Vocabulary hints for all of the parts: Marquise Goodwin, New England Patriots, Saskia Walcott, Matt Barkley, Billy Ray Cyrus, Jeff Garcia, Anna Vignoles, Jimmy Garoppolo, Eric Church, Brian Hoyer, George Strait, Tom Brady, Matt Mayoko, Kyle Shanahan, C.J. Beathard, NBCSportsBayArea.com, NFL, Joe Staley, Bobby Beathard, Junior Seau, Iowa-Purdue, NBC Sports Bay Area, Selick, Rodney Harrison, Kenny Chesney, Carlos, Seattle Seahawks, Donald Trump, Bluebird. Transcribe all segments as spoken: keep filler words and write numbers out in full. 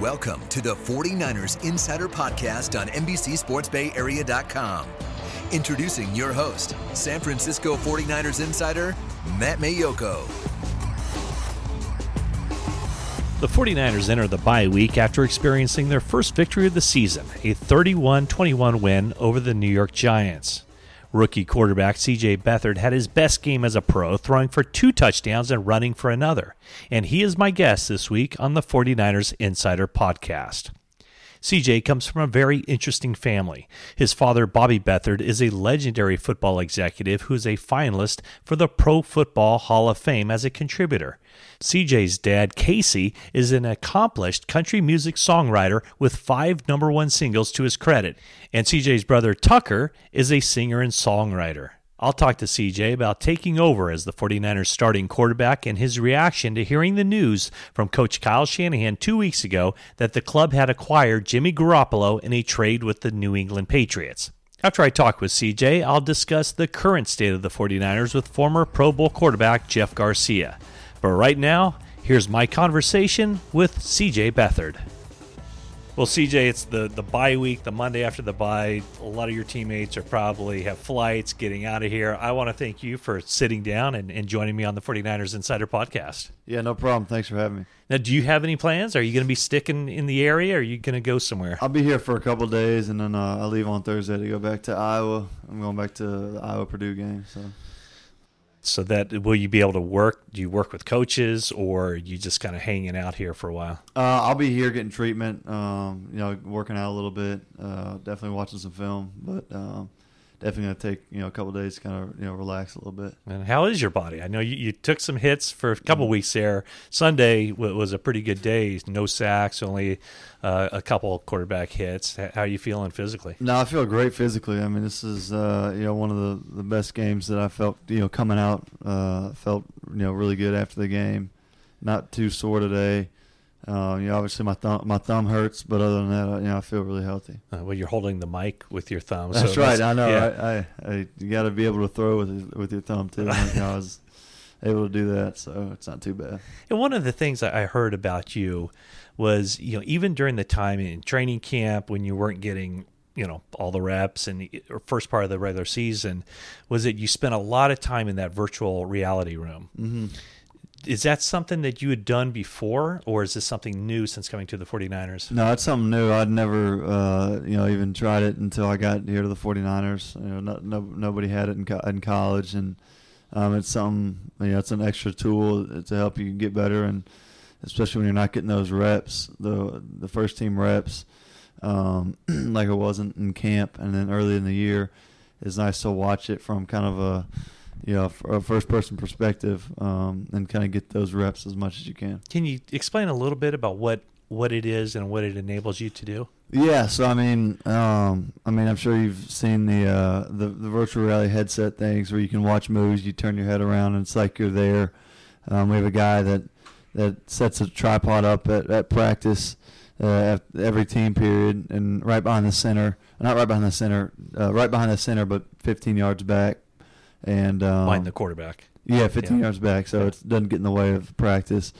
Welcome to the forty-niners Insider Podcast on N B C Sports Bay Area dot com. Introducing your host, San Francisco forty-niners Insider, Matt Mayoko. The forty-niners enter the bye week after experiencing their first victory of the season, a thirty-one twenty-one win over the New York Giants. Rookie quarterback C J. Beathard had his best game as a pro, throwing for two touchdowns and running for another, and he is my guest this week on the forty-niners Insider Podcast. C J comes from a very interesting family. His father, Bobby Beathard, is a legendary football executive who is a finalist for the Pro Football Hall of Fame as a contributor. C J's dad, Casey, is an accomplished country music songwriter with five number one singles to his credit, and C J's brother, Tucker, is a singer and songwriter. I'll talk to C J about taking over as the forty-niners starting quarterback and his reaction to hearing the news from Coach Kyle Shanahan two weeks ago that the club had acquired Jimmy Garoppolo in a trade with the New England Patriots. After I talk with C J, I'll discuss the current state of the forty-niners with former Pro Bowl quarterback Jeff Garcia. But right now, here's my conversation with C J. Beathard. Well, C J, it's the, the bye week, the Monday after the bye. A lot of your teammates are probably have flights getting out of here. I want to thank you for sitting down and, and joining me on the forty-niners Insider Podcast. Yeah, no problem. Thanks for having me. Now, do you have any plans? Are you going to be sticking in the area, or are you going to go somewhere? I'll be here for a couple of days, and then uh, I leave on Thursday to go back to Iowa. I'm going back to the Iowa-Purdue game, so... So that will you be able to work? Do you work with coaches, or are you just kind of hanging out here for a while? Uh, I'll be here getting treatment, um, you know, working out a little bit, uh, definitely watching some film, but um, definitely going to take you know a couple of days to kind of you know relax a little bit. And how is your body? I know you, you took some hits for a couple mm-hmm. weeks there. Sunday was a pretty good day. No sacks, only uh, a couple quarterback hits. How are you feeling physically? No, I feel great physically. I mean, this is uh, you know one of the, the best games that I felt you know coming out. Uh, felt you know really good after the game. Not too sore today. Uh, you know, obviously my thumb my thumb hurts, but other than that, you know, I feel really healthy. Uh, well, you're holding the mic with your thumb. That's so right. That's, I know. Yeah. I, I, I you got to be able to throw with with your thumb too. Like I was able to do that, so it's not too bad. And one of the things I heard about you was, you know, even during the time in training camp when you weren't getting, you know, all the reps and the first part of the regular season, was that you spent a lot of time in that virtual reality room. Mm-hmm. Is that something that you had done before, or is this something new since coming to the forty-niners? No, it's something new. I'd never, uh, you know, even tried it until I got here to the forty-niners. You know, no, no, nobody had it in, co- in college, and um, it's something. You know, it's an extra tool to help you get better, and especially when you're not getting those reps, the the first team reps, um, like it wasn't in camp, and then early in the year, it's nice to watch it from kind of a. Yeah, you know, for a first-person perspective, um, and kind of get those reps as much as you can. Can you explain a little bit about what, what it is and what it enables you to do? Yeah, so I mean, um, I mean, I'm sure you've seen the, uh, the the virtual reality headset things where you can watch movies. You turn your head around, and it's like you're there. Um, we have a guy that that sets a tripod up at, at practice uh, at every team period, and right behind the center, not right behind the center, uh, right behind the center, but fifteen yards back. And um, mind the quarterback. Yeah, fifteen yeah. yards back, so it doesn't get in the way of practice.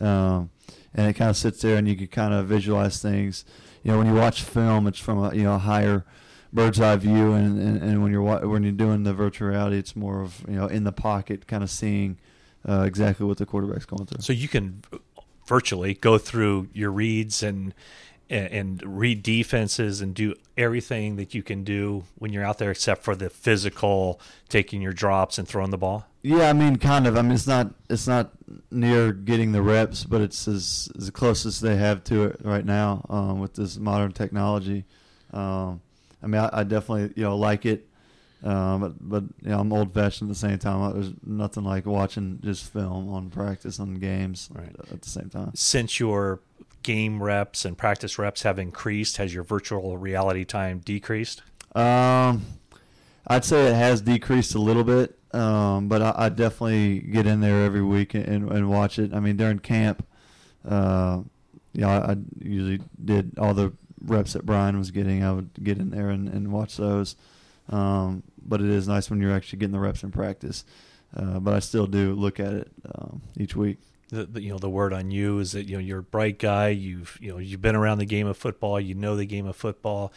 Um, and it kind of sits there, and you can kind of visualize things. You know, when you watch film, it's from a you know higher bird's eye view, and, and, and when you're when you're doing the virtual reality, it's more of you know in the pocket, kind of seeing uh, exactly what the quarterback's going through. So you can virtually go through your reads and. and read defenses and do everything that you can do when you're out there except for the physical taking your drops and throwing the ball? Yeah, I mean, kind of. I mean, it's not it's not near getting the reps, but it's as, as close as they have to it right now um, with this modern technology. Um, I mean, I, I definitely, you know, like it. Uh, but but you know, I'm old fashioned at the same time. There's nothing like watching just film on practice on games right. at the same time. Since your game reps and practice reps have increased, has your virtual reality time decreased? Um, I'd say it has decreased a little bit, um, but I, I definitely get in there every week and, and watch it. I mean, during camp, uh, you know, I, I usually did all the reps that Brian was getting. I would get in there and, and watch those. Um, but it is nice when you're actually getting the reps in practice. Uh, but I still do look at it um, each week. The, the, you know, the word on you is that you know you're a bright guy. You've you know you've been around the game of football. You know the game of football.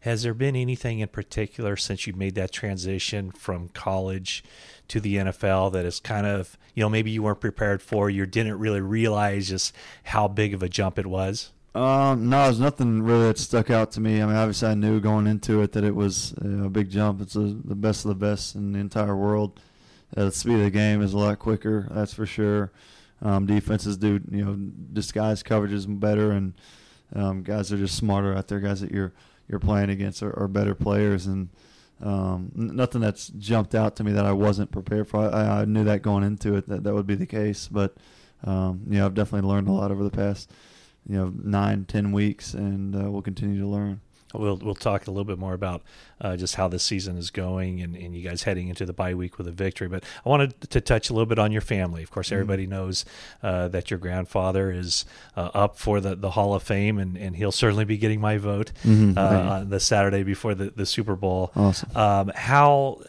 Has there been anything in particular since you made that transition from college to the N F L that is kind of, you know, maybe you weren't prepared for, you didn't really realize just how big of a jump it was? Um, no, there's nothing really that stuck out to me. I mean, obviously I knew going into it that it was you know, a big jump. It's a, the best of the best in the entire world. Uh, the speed of the game is a lot quicker, that's for sure. Um, defenses do, you know, disguise coverages better, and um, guys are just smarter out there, guys that you're you're playing against are, are better players, and um, nothing that's jumped out to me that I wasn't prepared for. I, I knew that going into it that that would be the case, but um, you know, I've definitely learned a lot over the past, you know, nine, ten weeks, and uh, we'll continue to learn. We'll we'll talk a little bit more about uh, just how this season is going and, and you guys heading into the bye week with a victory. But I wanted to touch a little bit on your family. Of course, everybody mm-hmm. knows uh, that your grandfather is uh, up for the, the Hall of Fame, and, and he'll certainly be getting my vote mm-hmm. uh, right. on the Saturday before the, the Super Bowl. Awesome. Um, how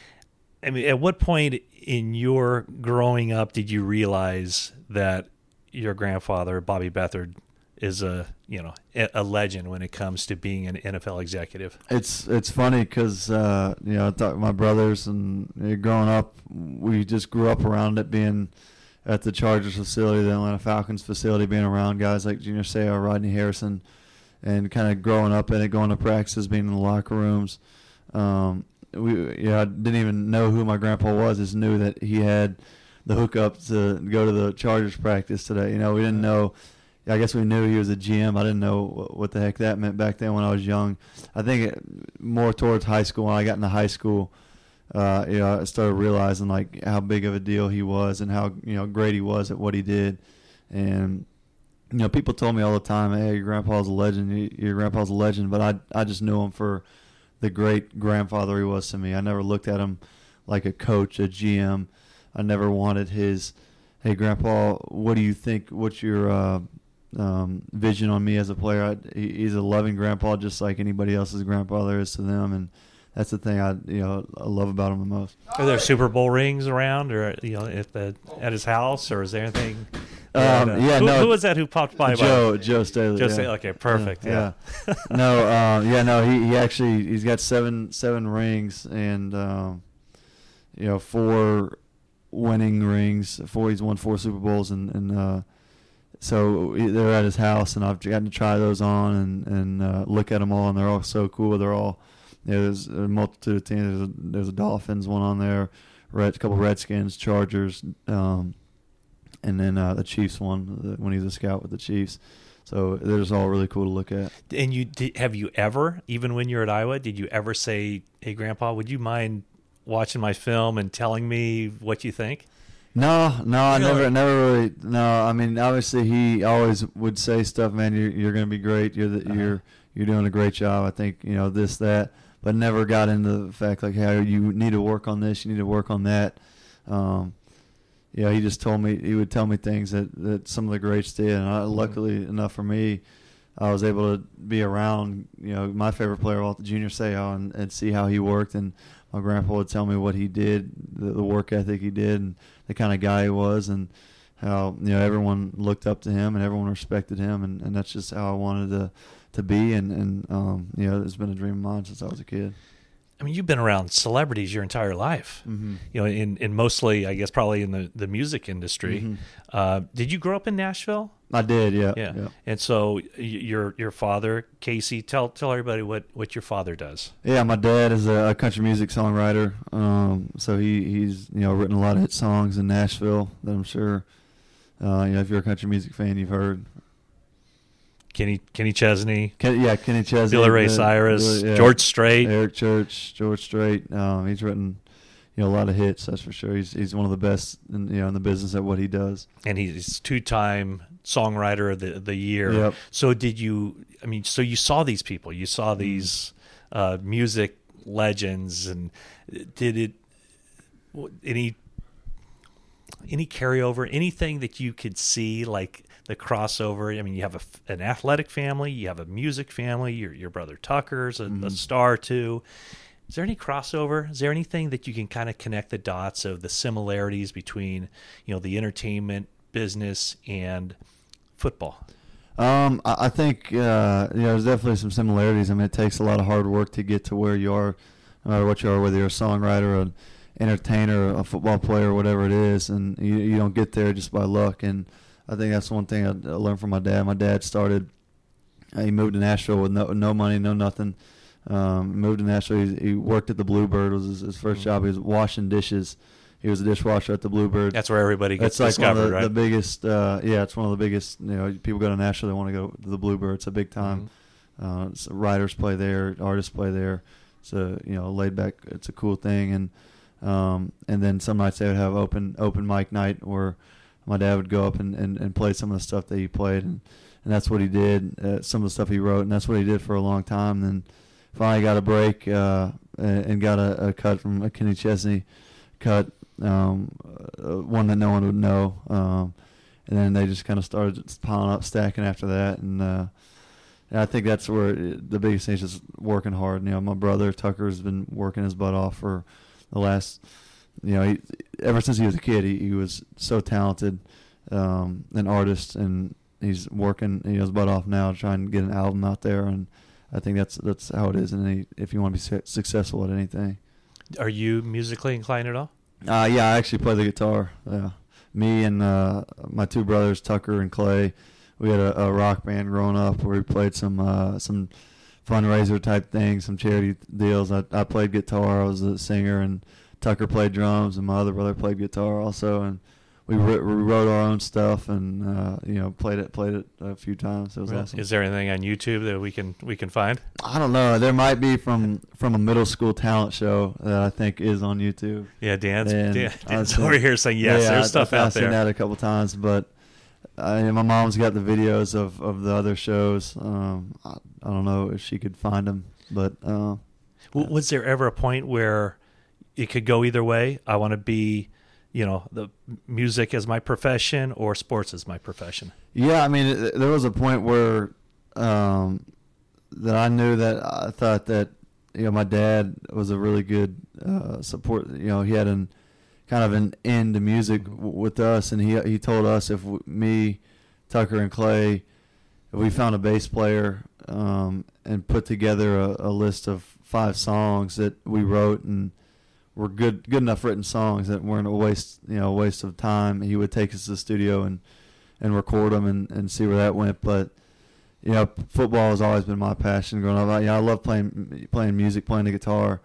– I mean, at what point in your growing up did you realize that your grandfather, Bobby Beathard, is a you know a legend when it comes to being an N F L executive? It's it's funny because uh, you know I talk to my brothers, and you know, growing up we just grew up around it, being at the Chargers facility, the Atlanta Falcons facility, being around guys like Junior Seau, Rodney Harrison, and kind of growing up in it, going to practices, being in the locker rooms. Um, we you know, I didn't even know who my grandpa was. Just knew that he had the hookup to go to the Chargers practice today. You know, we didn't know. I guess we knew he was a G M. I didn't know what the heck that meant back then when I was young. I think it, more towards high school, when I got into high school, uh, you know, I started realizing like how big of a deal he was and how you know great he was at what he did. And you know, people told me all the time, "Hey, your grandpa's a legend. Your grandpa's a legend." But I, I just knew him for the great grandfather he was to me. I never looked at him like a coach, a G M. I never wanted his, "Hey, Grandpa, what do you think? What's your uh, Um, vision on me as a player?" I, he's a loving grandpa, just like anybody else's grandpa there is to them, and that's the thing I you know I love about him the most. Are there Super Bowl rings around, or you know, at the at his house, or is there anything? Um, that, uh, yeah, who, no. Who was that who popped by? Joe by? Joe Staley. Joe yeah. Staley. Okay, perfect. Yeah. yeah. yeah. no, um, yeah, no. He, he actually he's got seven seven rings, and um, you know four winning rings. Four. He's won four Super Bowls, and and. Uh, So they're at his house, and I've gotten to try those on and, and uh, look at them all, and they're all so cool. They're all you know, there's a multitude of teams. There's a, there's a Dolphins one on there, Red, a couple Redskins, Chargers, um, and then uh, the Chiefs one when he's a scout with the Chiefs. So they're just all really cool to look at. And you did, have you ever, even when you were at Iowa, did you ever say, "Hey, Grandpa, would you mind watching my film and telling me what you think"? No, no, I really? never, never really. No, I mean, obviously, he always would say stuff, "Man, you're you're gonna be great. You're the, uh-huh. you're you're doing a great job. I think you know this, that." But never got into the fact like, "Hey, you need to work on this. You need to work on that." Um, yeah, he just told me he would tell me things that, that some of the greats did, and I, luckily mm-hmm. enough for me, I was able to be around you know my favorite player, Walt Junior Seau, and, and see how he worked, and my grandpa would tell me what he did, the, the work ethic he did, and the kind of guy he was, and how you know everyone looked up to him and everyone respected him, and, and that's just how I wanted to to be, and and um, you know it's been a dream of mine since I was a kid. I mean, you've been around celebrities your entire life, mm-hmm. you know, in, in mostly, I guess, probably in the, the music industry. Mm-hmm. Uh, did you grow up in Nashville? I did, yeah, yeah. yeah. And so your your father, Casey, tell tell everybody what, what your father does. Yeah, my dad is a country music songwriter, um, so he, he's you know written a lot of hit songs in Nashville that I'm sure, uh, you know, if you're a country music fan, you've heard. Kenny Kenny Chesney. Ken, yeah, Kenny Chesney. Billy Ray the, Cyrus. Billy, yeah. George Strait. Eric Church. George Strait. Um, he's written, you know, a lot of hits, that's for sure. He's he's one of the best in, you know, in the business at what he does. And he's two-time songwriter of the, the year. Yep. So did you, I mean, so you saw these people. You saw these uh, music legends. And did it, any any carryover, anything that you could see, like the crossover? I mean, you have a, an athletic family, you have a music family, your, your brother Tucker's a, mm-hmm. a star too. Is there any crossover? Is there anything that you can kind of connect the dots of the similarities between, you know, the entertainment business and football? Um, I think uh, yeah, there's definitely some similarities. I mean, it takes a lot of hard work to get to where you are, no matter what you are, whether you're a songwriter, an entertainer, a football player, or whatever it is, and you, you don't get there just by luck. And I think that's one thing I learned from my dad. My dad started, he moved to Nashville with no, no money, no nothing. Um, moved to Nashville. He, he worked at the Bluebird. It was his, his first mm-hmm. job. He was washing dishes. He was a dishwasher at the Bluebird. That's where everybody gets that's like discovered, one of the, right? The biggest, uh, yeah, it's one of the biggest. You know, people go to Nashville, they want to go to the Bluebird. It's a big time. Mm-hmm. Uh, it's, writers play there, artists play there. It's a, you know, laid back. It's a cool thing, and um, and then some nights they would have open open mic night where my dad would go up and, and, and play some of the stuff that he played, and, and that's what he did. Uh, some of the stuff he wrote, and that's what he did for a long time. And then finally got a break uh, and got a, a cut from a Kenny Chesney cut, um, uh, one that no one would know. Um, and then they just kind of started piling up, stacking after that. And, uh, and I think that's where it, the biggest thing is just working hard. You know, my brother Tucker has been working his butt off for the last, you know, he, ever since he was a kid, he, he was so talented, um, an artist, and he's working, you know, his butt off now to try and get an album out there. And I think that's that's how it is, in any, if you want to be su- successful at anything. Are you musically inclined at all? Uh, yeah, I actually play the guitar. Yeah. Me and uh, my two brothers, Tucker and Clay, we had a, a rock band growing up where we played some uh, some fundraiser-type things, some charity deals. I, I played guitar. I was a singer, and Tucker played drums, and my other brother played guitar also. And we, re- we wrote our own stuff, and uh, you know, played it, played it a few times. It was awesome. Is there anything on YouTube that we can we can find? I don't know. There might be from, from a middle school talent show that I think is on YouTube. Yeah, Dan's, Dan, Dan's over here saying yes. Yeah, there's I, stuff I, out I've there. I've seen that a couple times, but I, my mom's got the videos of, of the other shows. Um, I, I don't know if she could find them, but uh, was there ever a point where it could go either way? I want to be, you know, the music as my profession or sports as my profession? Yeah, I mean, there was a point where um, that I knew that I thought that, you know, my dad was a really good uh, support. You know, he had an kind of an end to music w- with us, and he he told us if we, me, Tucker, and Clay, if we found a bass player um, and put together a, a list of five songs that we wrote and were good good enough written songs that weren't a waste, you know, a waste of time. He would take us to the studio and, and record them and, and see where that went. But, you know, football has always been my passion growing up. I, you know, I love playing playing music, playing the guitar,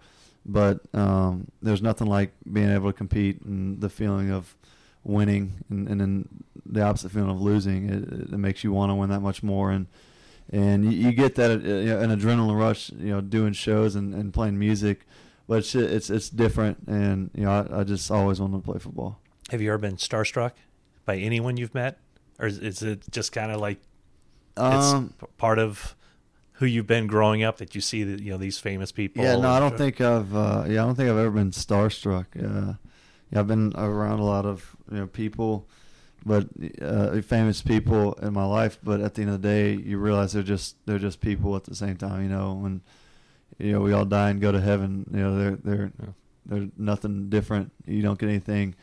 but um, there's nothing like being able to compete and the feeling of winning and, and then the opposite feeling of losing. It, it makes you want to win that much more. And and you, you get that, you know, an adrenaline rush, you know, doing shows and, and playing music. But it's, it's it's different, and you know, I, I just always wanted to play football. Have you ever been starstruck by anyone you've met, or is, is it just kind of like um, it's part of who you've been growing up that you see that, you know, these famous people? Yeah, no, I don't think I've uh, yeah, I don't think I've ever been starstruck. Uh, yeah, I've been around a lot of, you know, people, but uh, famous people in my life. But at the end of the day, you realize they're just they're just people at the same time, you know, when, you know, we all die and go to heaven. You know, they're they're yeah. they're nothing different. You don't get anything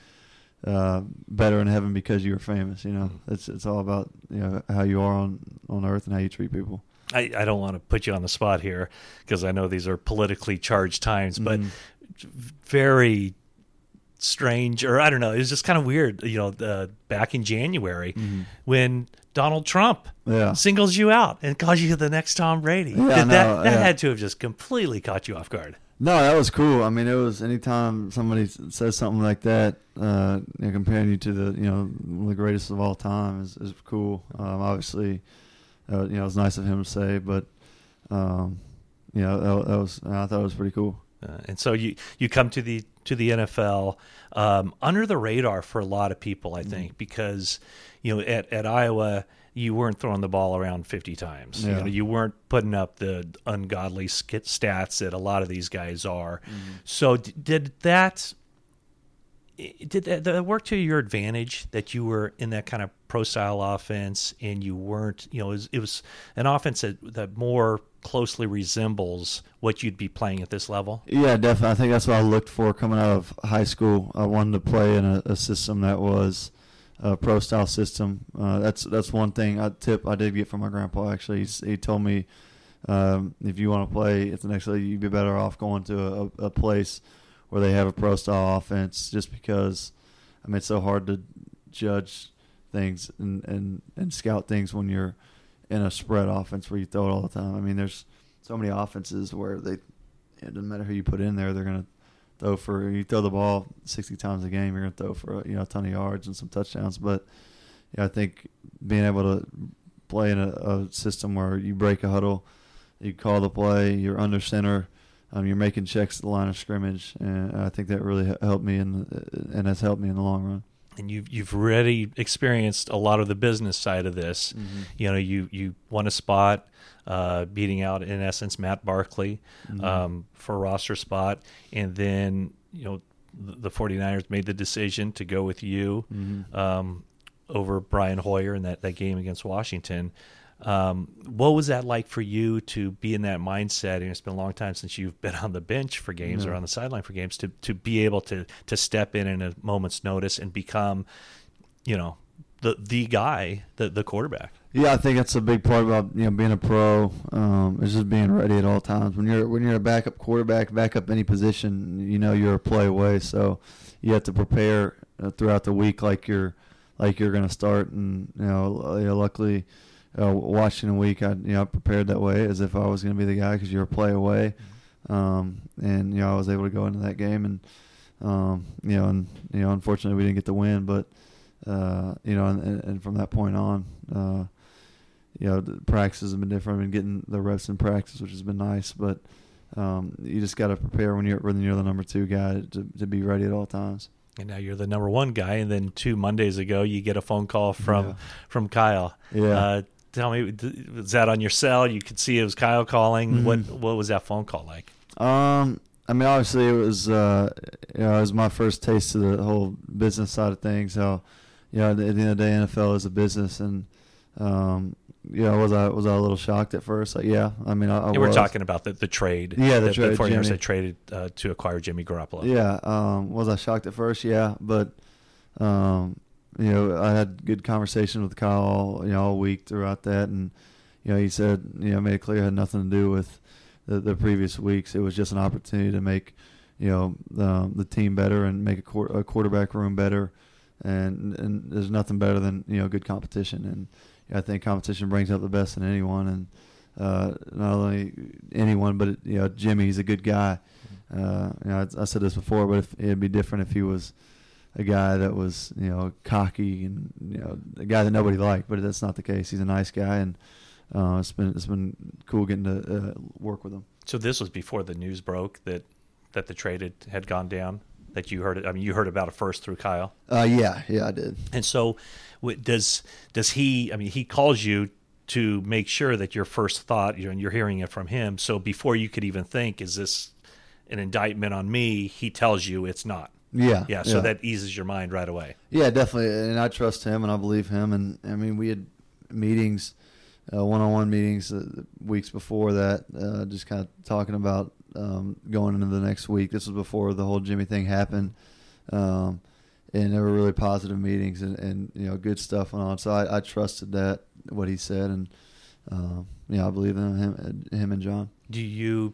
uh, better in heaven because you were famous. You know, mm-hmm. it's it's all about, you know, how you are on, on earth and how you treat people. I, I don't want to put you on the spot here because I know these are politically charged times, but mm-hmm. very strange, or I don't know. It was just kind of weird. You know, uh, back in January mm-hmm. when Donald Trump yeah. singles you out and calls you the next Tom Brady. Yeah, that no, that yeah. had to have just completely caught you off guard. No, that was cool. I mean, it was anytime somebody says something like that, uh, you know, comparing you to the, you know, the greatest of all time is, is cool. Um, obviously, uh, you know, it was nice of him to say, but um, you know, that, that was, I thought it was pretty cool. Uh, and so you, you come to the to the N F L um, under the radar for a lot of people, I think, mm-hmm. because you know at, at Iowa you weren't throwing the ball around fifty times. Yeah. You know, you weren't putting up the ungodly stats that a lot of these guys are. Mm-hmm. So d- did that did that, that work to your advantage that you were in that kind of pro style offense and you weren't, you know, it was, it was an offense that, that more closely resembles what you'd be playing at this level? Yeah, definitely. I think that's what I looked for coming out of high school. I wanted to play in a, a system that was a pro-style system. Uh, that's that's one thing. A tip I did get from my grandpa, actually. He's, he told me um, if you want to play at the next level, you'd be better off going to a, a place where they have a pro-style offense, just because, I mean, it's so hard to judge things and, and, and scout things when you're in a spread offense where you throw it all the time. I mean, there's so many offenses where they, it doesn't matter who you put in there, they're going to throw for, you throw the ball sixty times a game, you're going to throw for, you know, a ton of yards and some touchdowns. But yeah, I think being able to play in a, a system where you break a huddle, you call the play, you're under center, um, you're making checks at the line of scrimmage, and I think that really helped me in, and has helped me in the long run. And you've you've already experienced a lot of the business side of this. Mm-hmm. You know, you you won a spot, uh, beating out in essence Matt Barkley mm-hmm. um, for a roster spot, and then you know the 49ers made the decision to go with you mm-hmm. um, over Brian Hoyer in that, that game against Washington. Um, what was that like for you to be in that mindset? And it's been a long time since you've been on the bench for games yeah. or on the sideline for games to, to be able to, to step in in a moment's notice and become, you know, the, the guy, the, the quarterback. Yeah. I think that's a big part about, you know, being a pro, um, is just being ready at all times. When you're, when you're a backup quarterback, backup any position, you know, you're a play away. So you have to prepare uh, throughout the week, like you're, like you're going to start. And, you know, you know luckily, Uh, watching a week, I you know prepared that way as if I was going to be the guy because you're a play away, um, and you know I was able to go into that game and um, you know and you know unfortunately we didn't get the win, but uh, you know and, and from that point on, uh, you know the practices have been different. I've been getting the reps in practice, which has been nice, but um, you just got to prepare when you're when you're the number two guy to to be ready at all times. And now you're the number one guy, and then two Mondays ago you get a phone call from yeah. from Kyle. Yeah. Uh, Tell me, was that on your cell? You could see it was Kyle calling. Mm-hmm. What what was that phone call like? Um, I mean, obviously it was uh, you know, it was my first taste of the whole business side of things. How, you know, at the end of the day, N F L is a business, and um, you know, was I was I a little shocked at first? Like, yeah, I mean, I, I and we're was. talking about the, the trade. Yeah, the, the trade. The 49ers that traded uh, to acquire Jimmy Garoppolo. Yeah, um, was I shocked at first? Yeah, but. Um, You know, I had good conversation with Kyle, you know, all week throughout that, and you know, he said, you know, made it clear it had nothing to do with the, the previous weeks. It was just an opportunity to make, you know, um, the team better and make a, qu- a quarterback room better, and and there's nothing better than you know good competition, and you know, I think competition brings out the best in anyone, and uh, not only anyone, but it, you know, Jimmy, he's a good guy. Uh, you know, I, I said this before, but if, it'd be different if he was a guy that was, you know, cocky and, you know, a guy that nobody liked, but that's not the case. He's a nice guy, and uh, it's been it's been cool getting to uh, work with him. So this was before the news broke that, that the trade had, had gone down, that you heard it. I mean, you heard about it first through Kyle. Uh, yeah, yeah, I did. And so does does he, I mean, he calls you to make sure that your first thought, you know, and you're hearing it from him. So before you could even think, is this an indictment on me? He tells you it's not. Yeah, yeah. So yeah. that eases your mind right away. Yeah, definitely. And I trust him, and I believe him. And I mean, we had meetings, uh, one-on-one meetings uh, weeks before that, uh, just kind of talking about um, going into the next week. This was before the whole Jimmy thing happened, um, and there were really positive meetings, and, and you know, good stuff went on. So I, I trusted that what he said, and uh, yeah, I believe in him, him and John. Do you?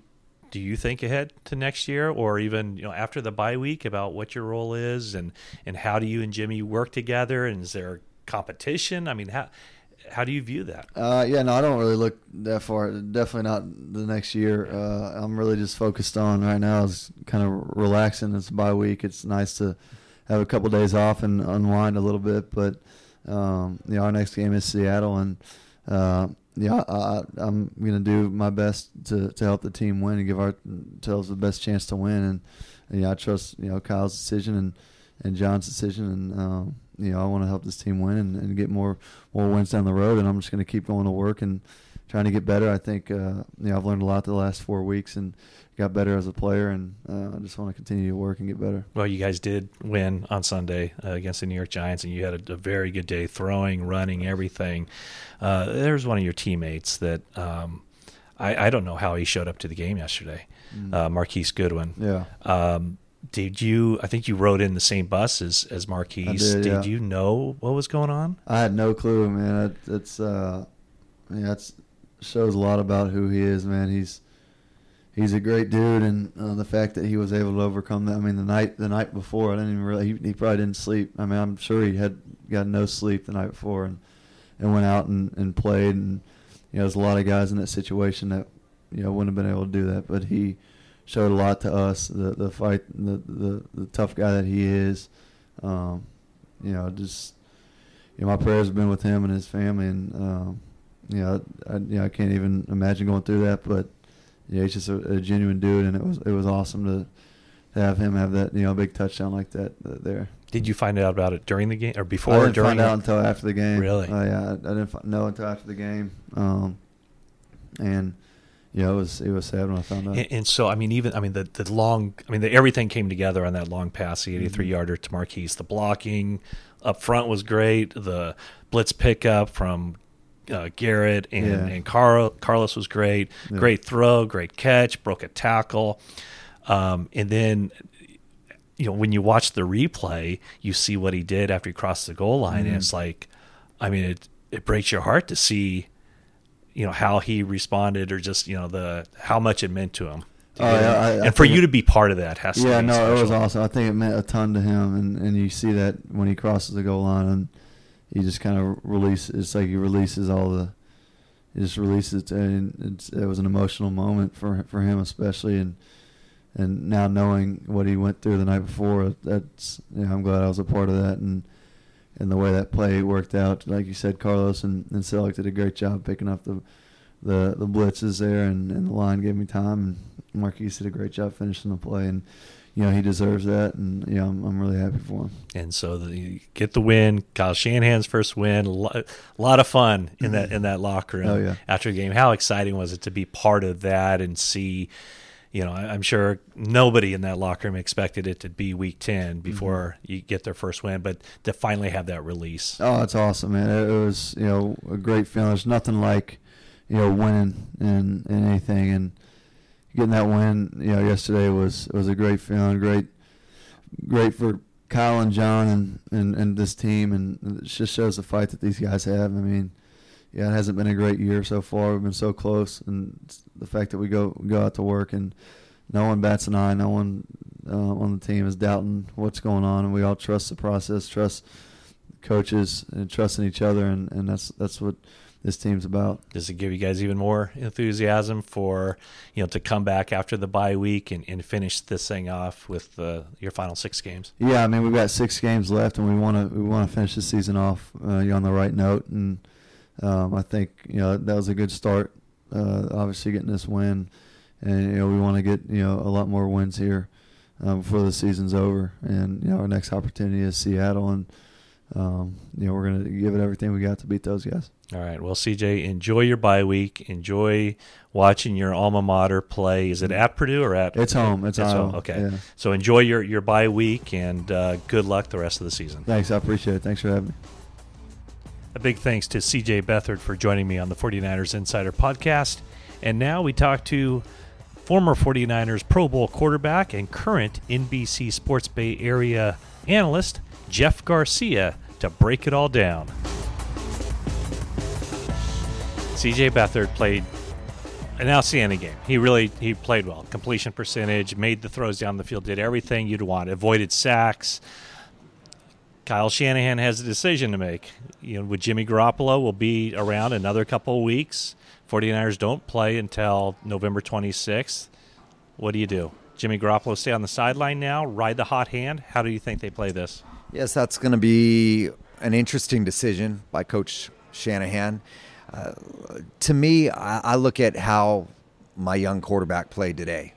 Do you think ahead to next year, or even you know after the bye week, about what your role is, and, and how do you and Jimmy work together, and is there competition? I mean, how how do you view that? Uh, yeah, no, I don't really look that far. Definitely not the next year. Uh, I'm really just focused on right now is kind of relaxing. It's bye week. It's nice to have a couple of days off and unwind a little bit. But um, you know, our next game is Seattle, and uh, yeah, I, I'm going to do my best to, to help the team win and give ourselves the best chance to win. And, and yeah, I trust, you know, Kyle's decision and, and John's decision. And, um, you know, I want to help this team win and, and get more, more wins down the road. And I'm just going to keep going to work and trying to get better. I think, uh, you know, I've learned a lot the last four weeks and got better as a player. And uh, I just want to continue to work and get better. Well, you guys did win on Sunday uh, against the New York Giants, and you had a, a very good day throwing, running, everything. Uh, there's one of your teammates that um, I, I don't know how he showed up to the game yesterday, mm. uh, Marquise Goodwin. Yeah. Um, Did you – I think you rode in the same bus as, as Marquise. I did, yeah. Did you know what was going on? I had no clue, man. That's it, uh, yeah, that's shows a lot about who he is, man. He's he's a great dude, and uh, the fact that he was able to overcome that. I mean, the night the night before, I didn't even really he, – he probably didn't sleep. I mean, I'm sure he had got no sleep the night before and, and went out and, and played. And, you know, there's a lot of guys in that situation that, you know, wouldn't have been able to do that, but he – showed a lot to us, the the fight, the the, the tough guy that he is. Um, you know, just you know, my prayers have been with him and his family, and um, you know, I, you know, I can't even imagine going through that. But yeah, he's just a, a genuine dude, and it was it was awesome to, to have him have that, you know, big touchdown like that uh, there. Did you find out about it during the game or before? I didn't or during find out until after the game. Really? Uh, yeah, I, I didn't know until after the game, um, and. Yeah, it was it was sad when I found out. And, and so, I mean, even I mean the, the long, I mean the, everything came together on that long pass, the eighty-three mm-hmm. yarder to Marquise. The blocking up front was great. The blitz pickup from uh, Garrett and yeah. and Carl, Carlos was great. Yeah. Great throw, great catch, broke a tackle, um, and then. You know, when you watch the replay, you see what he did after he crossed the goal line, mm-hmm. and it's like, I mean, it it breaks your heart to see. You know, how he responded or just, you know, the how much it meant to him. Oh, yeah, I, and I for you to be part of that has to yeah, be no, special. It was awesome. I think it meant a ton to him. And, and you see that when he crosses the goal line and he just kind of releases. It's like he releases all the – he just releases. And it's, it was an emotional moment for for him especially. And and now knowing what he went through the night before, that's you know, I'm glad I was a part of that. And And the way that play worked out, like you said, Carlos and, and Selick did a great job picking up the the, the blitzes there, and, and the line gave me time. And Marquise did a great job finishing the play, and you know he deserves that, and you know I'm, I'm really happy for him. And so the, you get the win, Kyle Shanahan's first win. A lot, a lot of fun in that in that locker room oh, yeah. after the game. How exciting was it to be part of that and see? You know, I'm sure nobody in that locker room expected it to be week ten before mm-hmm. you get their first win, but to finally have that release. Oh, it's awesome, man. It was, you know, a great feeling. There's nothing like, you know, winning and, and anything. And getting that win, you know, yesterday was, was a great feeling, great great for Kyle and John and, and, and this team. And it just shows the fight that these guys have. I mean, yeah, it hasn't been a great year so far. We've been so close, and the fact that we go go out to work and no one bats an eye, no one uh, on the team is doubting what's going on, and we all trust the process, trust coaches, and trust in each other, and, and that's that's what this team's about. Does it give you guys even more enthusiasm for you know to come back after the bye week and, and finish this thing off with uh, your final six games? Yeah, I mean we've got six games left, and we want to we want to finish the season off uh, on the right note and. Um, I think you know that was a good start. Uh, obviously, getting this win, and you know we want to get you know a lot more wins here um, before the season's over. And you know our next opportunity is Seattle, and um, you know we're gonna give it everything we got to beat those guys. All right. Well, C J, enjoy your bye week. Enjoy watching your alma mater play. Is it at Purdue or at? It's home. It's, it's home. home. Okay. Yeah. So enjoy your your bye week, and uh, good luck the rest of the season. Thanks. I appreciate it. Thanks for having me. A big thanks to C J Beathard for joining me on the forty-niners Insider Podcast. And now we talk to former forty-niners Pro Bowl quarterback and current N B C Sports Bay Area analyst, Jeff Garcia, to break it all down. C J Beathard played an outstanding game. He really he played well. Completion percentage, made the throws down the field, did everything you'd want, avoided sacks. Kyle Shanahan has a decision to make. You know, with Jimmy Garoppolo, will be around another couple of weeks. forty-niners don't play until November twenty-sixth. What do you do? Jimmy Garoppolo stay on the sideline now, ride the hot hand. How do you think they play this? Yes, that's going to be an interesting decision by Coach Shanahan. uh, to me, I, I look at how my young quarterback played today,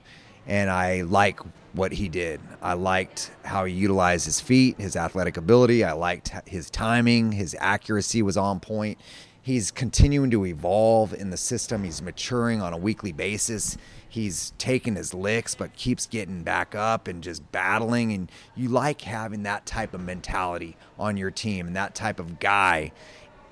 and I like what he did. I liked how he utilized his feet, his athletic ability. I liked his timing. His accuracy was on point. He's continuing to evolve in the system. He's maturing on a weekly basis. He's taking his licks, but keeps getting back up and just battling. And you like having that type of mentality on your team and that type of guy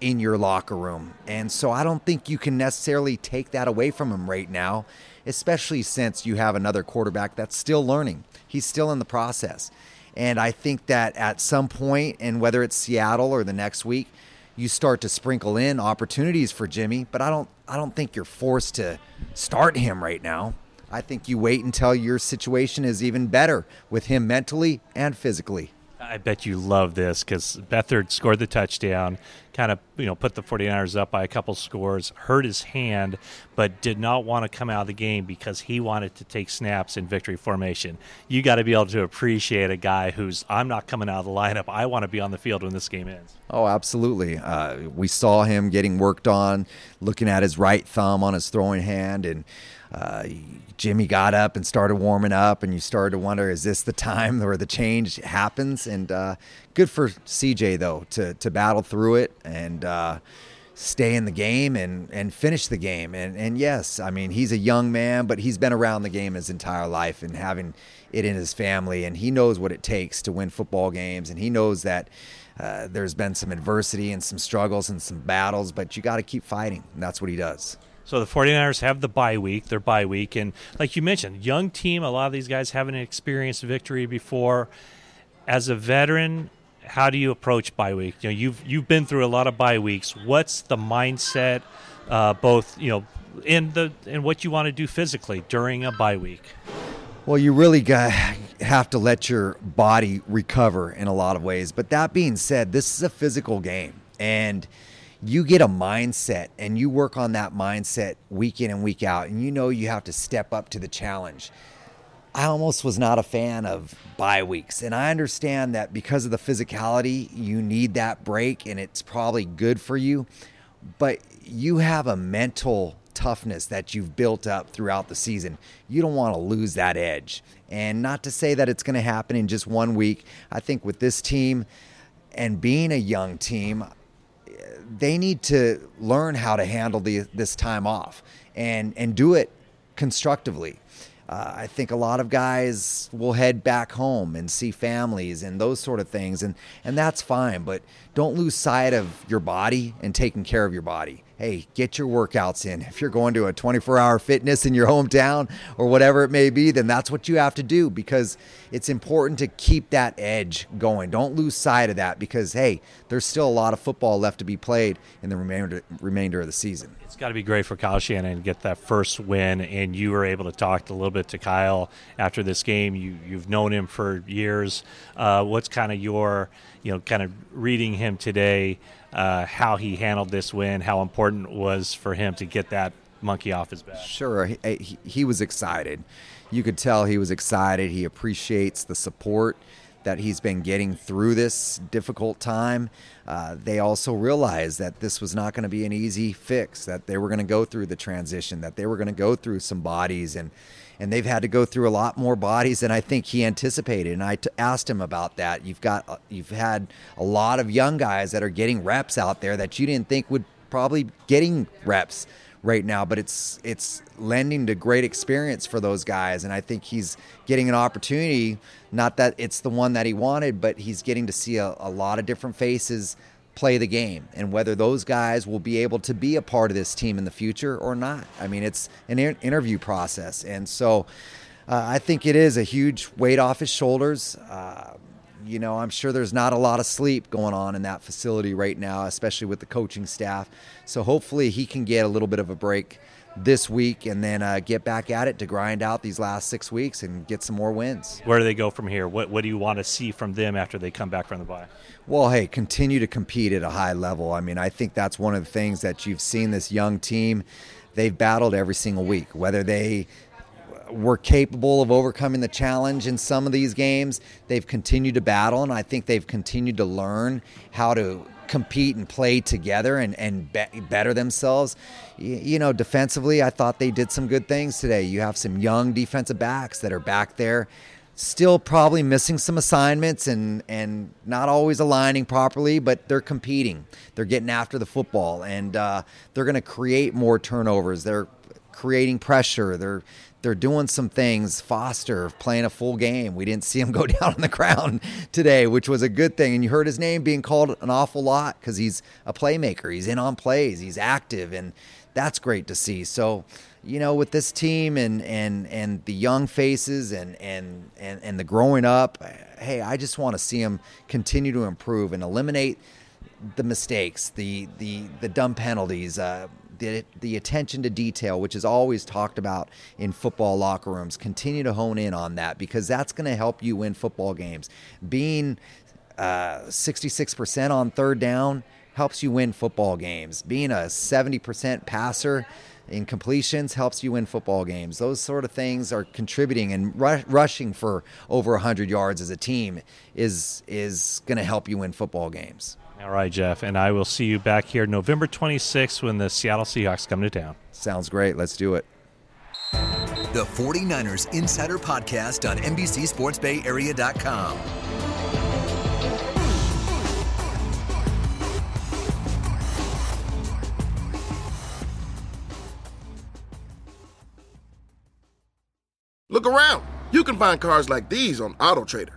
in your locker room. And so I don't think you can necessarily take that away from him right now, especially since you have another quarterback that's still learning. He's still in the process. And I think that at some point, and whether it's Seattle or the next week, you start to sprinkle in opportunities for Jimmy, but I don't I don't think you're forced to start him right now. I think you wait until your situation is even better with him mentally and physically. I bet you love this because Beathard scored the touchdown, kind of, you know, put the 49ers up by a couple scores, hurt his hand, but did not want to come out of the game because he wanted to take snaps in victory formation. You got to be able to appreciate a guy who's, I'm not coming out of the lineup. I want to be on the field when this game ends. Oh, absolutely. Uh, we saw him getting worked on, looking at his right thumb on his throwing hand, and Uh, Jimmy got up and started warming up, and you started to wonder, is this the time where the change happens? And uh, good for C J, though, to to battle through it and uh, stay in the game and, and finish the game. And, and, yes, I mean, he's a young man, but he's been around the game his entire life and having it in his family, and he knows what it takes to win football games, and he knows that uh, there's been some adversity and some struggles and some battles, but you got to keep fighting, and that's what he does. So the 49ers have the bye week, their bye week. And like you mentioned, young team, a lot of these guys haven't experienced victory before. As a veteran, how do you approach bye week? You know, you've you've been through a lot of bye weeks. What's the mindset, uh, both, you know, in the in what you want to do physically during a bye week? Well, you really got, have to let your body recover in a lot of ways. But that being said, this is a physical game, and you get a mindset and you work on that mindset week in and week out, and you know you have to step up to the challenge. I almost was not a fan of bye weeks, and I understand that because of the physicality, you need that break and it's probably good for you, but you have a mental toughness that you've built up throughout the season. You don't want to lose that edge. And not to say that it's going to happen in just one week. I think with this team and being a young team, they need to learn how to handle the, this time off and, and do it constructively. Uh, I think a lot of guys will head back home and see families and those sort of things, and, and that's fine, but don't lose sight of your body and taking care of your body. Hey, get your workouts in. If you're going to a twenty-four hour fitness in your hometown or whatever it may be, then that's what you have to do, because it's important to keep that edge going. Don't lose sight of that, because, hey, there's still a lot of football left to be played in the remainder, remainder of the season. It's got to be great for Kyle Shanahan to get that first win, and you were able to talk a little bit to Kyle after this game. You, you've known him for years. Uh, what's kind of your, you know, kind of reading him today, uh, how he handled this win, how important it was for him to get that monkey off his back? Sure. He, he, he was excited. You could tell he was excited. He appreciates the support that he's been getting through this difficult time. Uh, they also realized that this was not going to be an easy fix, that they were going to go through the transition, that they were going to go through some bodies, and and they've had to go through a lot more bodies than I think he anticipated. And I t- asked him about that. You've got, you've had a lot of young guys that are getting reps out there that you didn't think would probably getting reps right now, but it's it's lending to great experience for those guys, and I think he's getting an opportunity, not that it's the one that he wanted, but he's getting to see a, a lot of different faces play the game, and whether those guys will be able to be a part of this team in the future or not. I mean, it's an in- interview process, and so uh, I think it is a huge weight off his shoulders. Uh, you know, I'm sure there's not a lot of sleep going on in that facility right now, especially with the coaching staff. So hopefully he can get a little bit of a break this week and then uh, get back at it to grind out these last six weeks and get some more wins. Where do they go from here? What what do you want to see from them after they come back from the bye? Well, hey, continue to compete at a high level. I mean, I think that's one of the things that you've seen this young team. They've battled every single week, whether they – were capable of overcoming the challenge in some of these games. They've continued to battle, and I think they've continued to learn how to compete and play together and, and be- better themselves. You, you know, defensively, I thought they did some good things today. You have some young defensive backs that are back there, still probably missing some assignments and, and not always aligning properly, but they're competing. They're getting after the football, and uh, they're going to create more turnovers. They're creating pressure. They're they're doing some things. Foster playing a full game. We didn't see him go down on the ground today, which was a good thing. And you heard his name being called an awful lot because he's a playmaker. He's in on plays. He's active, and that's great to see. So, you know, with this team and and and the young faces and and and, and the growing up, hey, I just want to see them continue to improve and eliminate the mistakes, the the the dumb penalties, uh, the the attention to detail, which is always talked about in football locker rooms. Continue to hone in on that, because that's going to help you win football games. Being uh, sixty-six percent on third down helps you win football games. Being a seventy percent passer in completions helps you win football games. Those sort of things are contributing, and rush, rushing for over one hundred yards as a team is is going to help you win football games. All right, Jeff, and I will see you back here November twenty-sixth when the Seattle Seahawks come to town. Sounds great. Let's do it. The 49ers Insider Podcast on N B C Sports Bay Area dot com. Look around. You can find cars like these on AutoTrader.